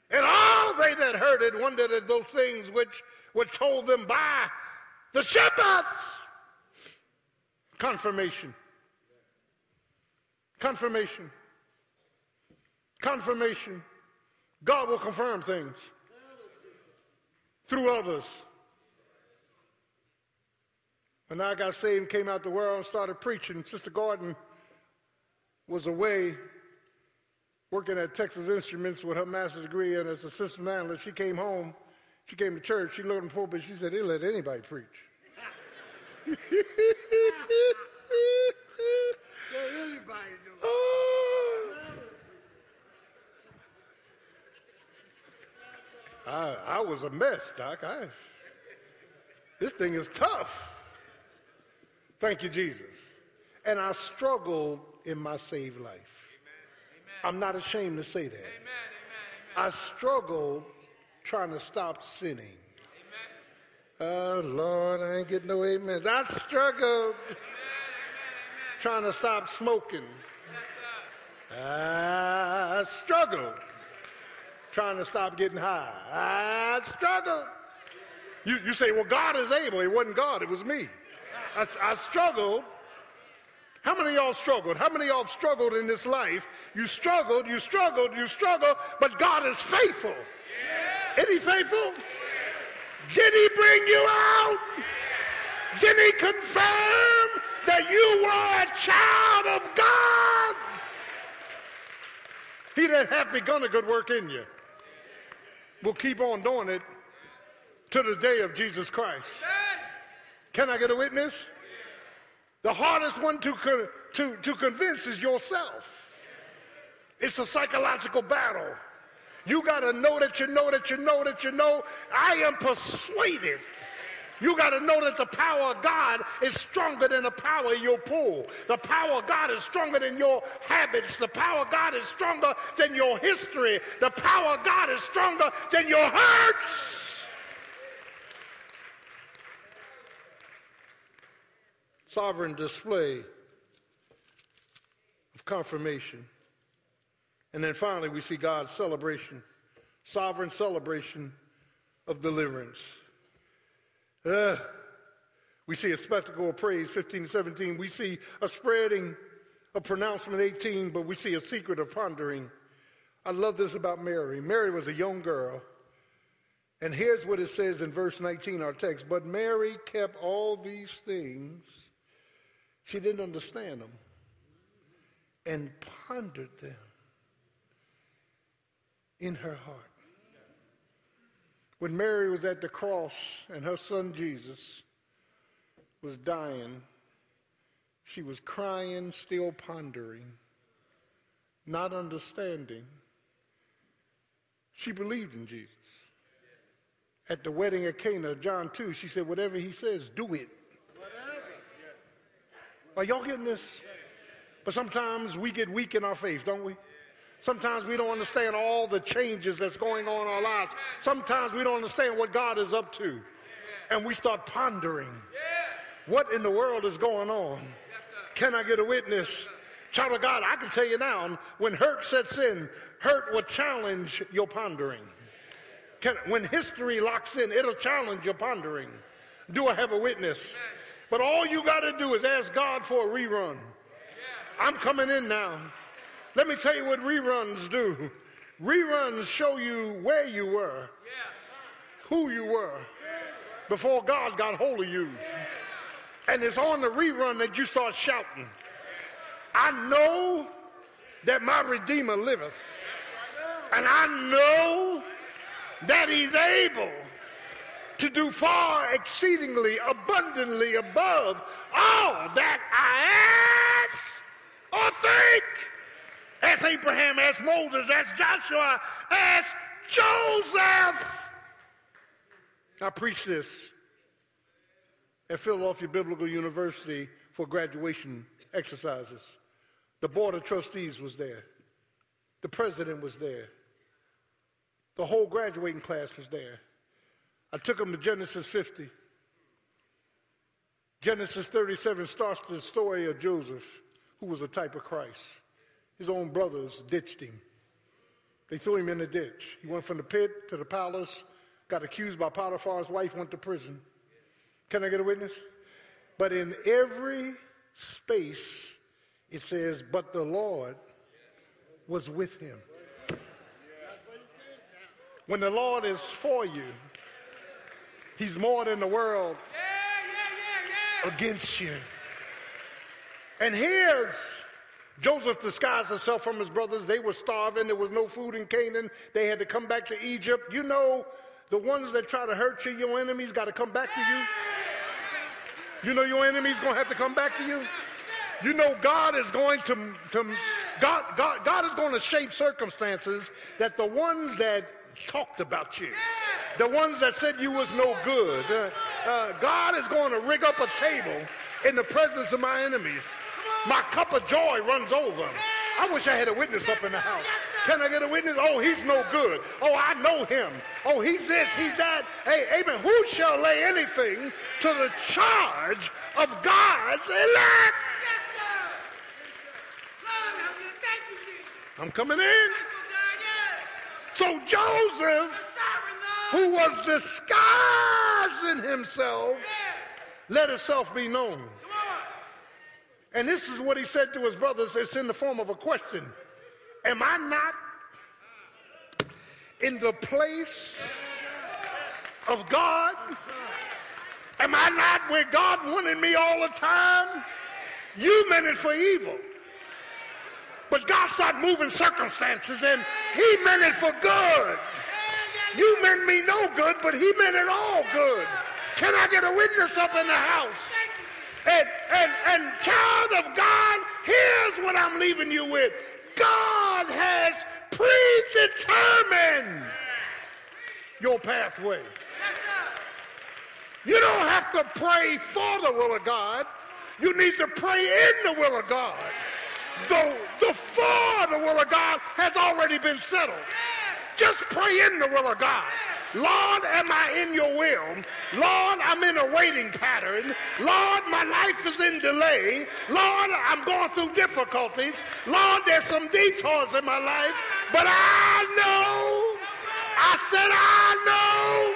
And all they that heard it wondered at those things which were told them by the shepherds. Confirmation. God will confirm things through others. When I got saved and came out the world and started preaching, Sister Gordon was away working at Texas Instruments with her master's degree, and as a system analyst, she came home, she came to church, she looked in the pulpit, she said, they let anybody preach. Let anybody do it. Oh. I was a mess, Doc. This thing is tough. Thank you, Jesus. And I struggled in my saved life. Amen. I'm not ashamed to say that. Amen. I struggled trying to stop sinning. Amen. Oh, Lord, I ain't getting no amens. I struggled trying to stop smoking. Yes, I struggled trying to stop getting high. I struggled. You say, well, God is able. It wasn't God. It was me. I struggled. How many of y'all struggled? How many of y'all have struggled in this life? You struggled, but God is faithful. Yeah. Isn't he faithful? Yeah. Did he bring you out? Yeah. Didn't he confirm that you were a child of God? He that hath begun a good work in you will keep on doing it to the day of Jesus Christ. Can I get a witness? The hardest one to convince is yourself. It's a psychological battle. You got to know that you know that you know that you know. I am persuaded. You got to know that the power of God is stronger than the power in your pool. The power of God is stronger than your habits. The power of God is stronger than your history. The power of God is stronger than your hurts. Sovereign display of confirmation. And then finally, we see God's celebration, sovereign celebration of deliverance. We see a spectacle of praise, 15 to 17. We see a spreading of pronouncement, 18, but we see a secret of pondering. I love this about Mary. Mary was a young girl. And here's what it says in verse 19, our text. But Mary kept all these things. She didn't understand them. And pondered them in her heart. When Mary was at the cross and her son Jesus was dying, she was crying, still pondering, not understanding. She believed in Jesus. At the wedding at Cana, John 2, she said, whatever he says, do it. Are y'all getting this? But sometimes we get weak in our faith, don't we? Sometimes we don't understand all the changes that's going on in our lives. Sometimes we don't understand what God is up to. And we start pondering. What in the world is going on? Can I get a witness? Child of God, I can tell you now, when hurt sets in, hurt will challenge your pondering. When history locks in, it'll challenge your pondering. Do I have a witness? But all you got to do is ask God for a rerun. I'm coming in now. Let me tell you what reruns do. Reruns show you where you were, who you were, before God got hold of you. And it's on the rerun that you start shouting. I know that my Redeemer liveth. And I know that he's able to do far exceedingly abundantly above all that I ask or think. Ask Abraham, ask Moses, ask Joshua, ask Joseph. I preached this at Philadelphia Biblical University for graduation exercises. The board of trustees was there. The president was there. The whole graduating class was there. I took them to Genesis 50. Genesis 37 starts the story of Joseph, who was a type of Christ. His own brothers ditched him. They threw him in the ditch. He went from the pit to the palace, got accused by Potiphar's wife, went to prison. Can I get a witness? But in every space, it says, but the Lord was with him. When the Lord is for you, he's more than the world against you. And here's Joseph disguised himself from his brothers. They were starving. There was no food in Canaan. They had to come back to Egypt. You know, the ones that try to hurt you, your enemies got to come back to you. You know your enemy's going to have to come back to you. You know God is going God is going to shape circumstances that the ones that talked about you, the ones that said you was no good, God is going to rig up a table in the presence of my enemies. My cup of joy runs over. I wish I had a witness up in the house. Can I get a witness? Oh, he's no good. Oh, I know him. Oh, he's this, he's that. Hey, amen. Who shall lay anything to the charge of God's elect? I'm coming in. So Joseph, who was disguising himself, let himself be known. And this is what he said to his brothers. It's in the form of a question. Am I not in the place of God? Am I not where God wanted me all the time? You meant it for evil. But God started moving circumstances, and he meant it for good. You meant me no good, but he meant it all good. Can I get a witness up in the house? And child of God, here's what I'm leaving you with. God has predetermined your pathway. You don't have to pray for the will of God. You need to pray in the will of God. The for the will of God has already been settled. Just pray in the will of God. Lord, am I in your will? Lord, I'm in a waiting pattern. Lord, my life is in delay. Lord, I'm going through difficulties. Lord, there's some detours in my life. But I know, I said I know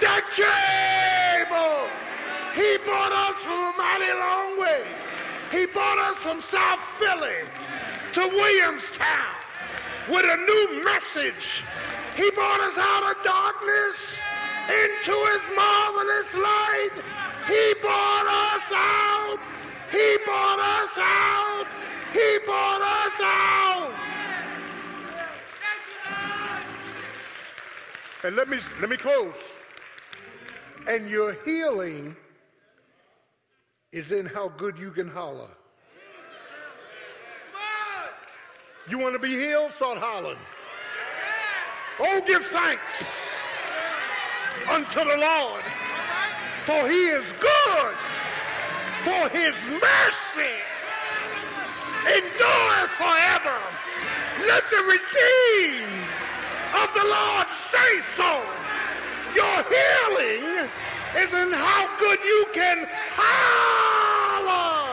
that you're able. He brought us from a mighty long way. He brought us from South Philly to Williamstown with a new message. He brought us out of darkness into his marvelous light. He brought us out. He brought us out. He brought us out. And let me close. And your healing is in how good you can holler. You want to be healed? Start hollering. Oh, give thanks unto the Lord, for he is good, for his mercy endureth forever. Let the redeemed of the Lord say so. Your healing is in how good you can holler.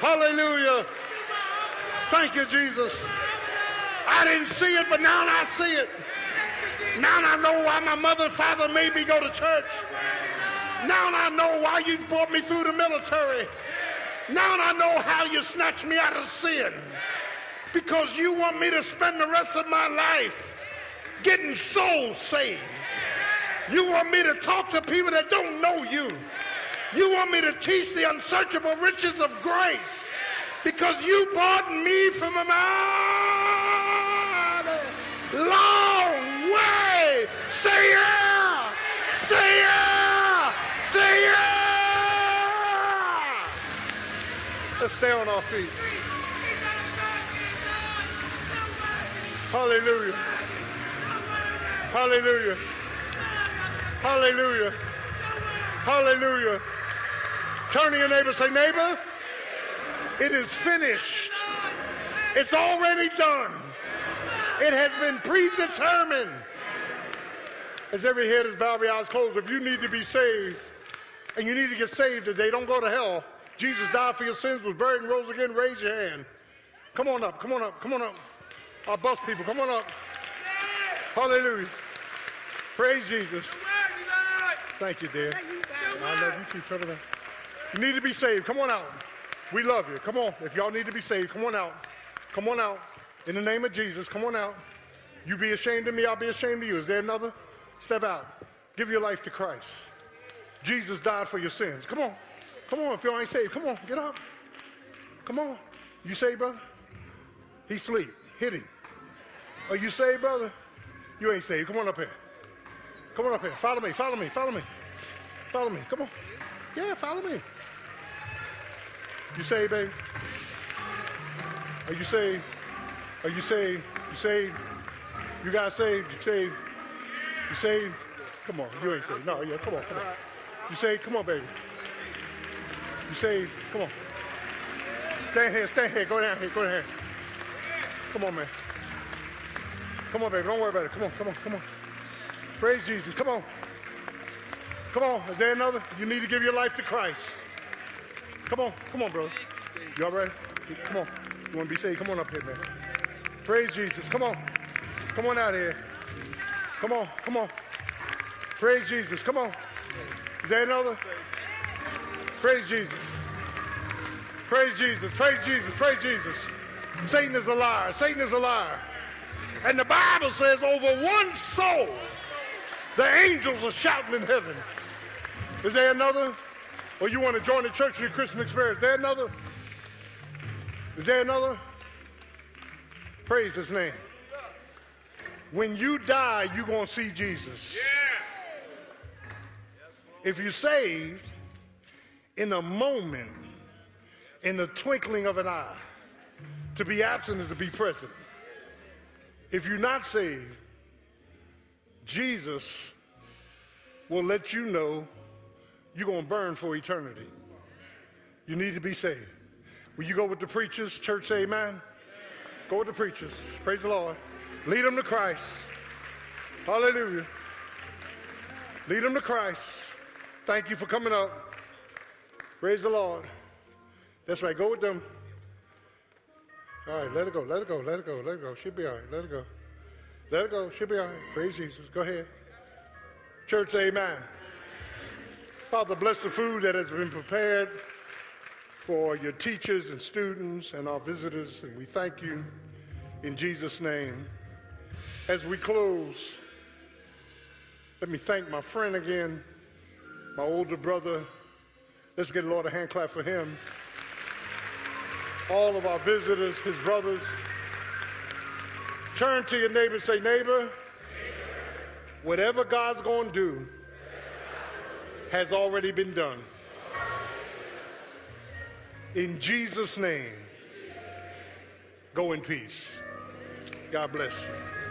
Hallelujah. Thank you, Jesus. I didn't see it, but now I see it. Now I know why my mother and father made me go to church. Now I know why you brought me through the military. Now I know how you snatched me out of sin. Because you want me to spend the rest of my life getting soul saved. You want me to talk to people that don't know you. You want me to teach the unsearchable riches of grace. Because you bought me from a long way. Say yeah. Say yeah. Say yeah. Let's stay on our feet. Hallelujah. Hallelujah. Hallelujah. Hallelujah. Turn to your neighbor, say, neighbor, it is finished. It's already done. It has been predetermined. As every head is bowed, every eye is closed, if you need to be saved, and you need to get saved today, don't go to hell. Jesus died for your sins, was buried, and rose again. Raise your hand. Come on up, come on up, come on up. Our bus people, come on up. Hallelujah. Praise Jesus. Thank you, dear. I love you too, brother. You need to be saved. Come on out. We love you. Come on. If y'all need to be saved, come on out. Come on out. In the name of Jesus, come on out. You be ashamed of me, I'll be ashamed of you. Is there another? Step out. Give your life to Christ. Jesus died for your sins. Come on. Come on. If y'all ain't saved, come on. Get up. Come on. You saved, brother? He sleep. Hit him. Are you saved, brother? You ain't saved. Come on up here. Come on up here. Follow me. Follow me. Follow me. Follow me. Come on. Yeah, follow me. You saved, baby? Are you saved? Are you saved? You saved? You got saved? You saved? You saved? Come on, you ain't saved. No, yeah, come on, come on. You saved? Come on, baby. You saved? Come on. Stand here, stand here. Go down here, go down here. Come on, man. Come on, baby. Don't worry about it. Come on, come on, come on. Praise Jesus. Come on. Come on. Is there another? You need to give your life to Christ. Come on, come on, brother. Y'all ready? Come on. You want to be saved? Come on up here, man. Praise Jesus. Come on. Come on out here. Come on, come on. Praise Jesus. Come on. Is there another? Praise Jesus. Praise Jesus. Praise Jesus. Praise Jesus. Satan is a liar. Satan is a liar. And the Bible says over one soul The angels are shouting in heaven. Is there another? Or you want to join the church in your Christian experience? Is there another? Is there another? Praise his name. When you die, you're going to see Jesus. Yeah. If you're saved, in a moment, in the twinkling of an eye, to be absent is to be present. If you're not saved, Jesus will let you know you're going to burn for eternity. You need to be saved. Will you go with the preachers? Church, say amen. Go with the preachers. Praise the Lord. Lead them to Christ. Hallelujah. Lead them to Christ. Thank you for coming up. Praise the Lord. That's right. Go with them. All right. Let it go. Let it go. Let it go. Let it go. She'll be all right. Let it go. Let it go. She'll be all right. Praise Jesus. Go ahead. Church, amen. Father, bless the food that has been prepared for your teachers and students and our visitors, and we thank you in Jesus' name. As we close, let me thank my friend again, my older brother. Let's get Lord a hand clap for him. All of our visitors, his brothers. Turn to your neighbor and say, neighbor, whatever God's going to do has already been done. In Jesus' name, go in peace. God bless you.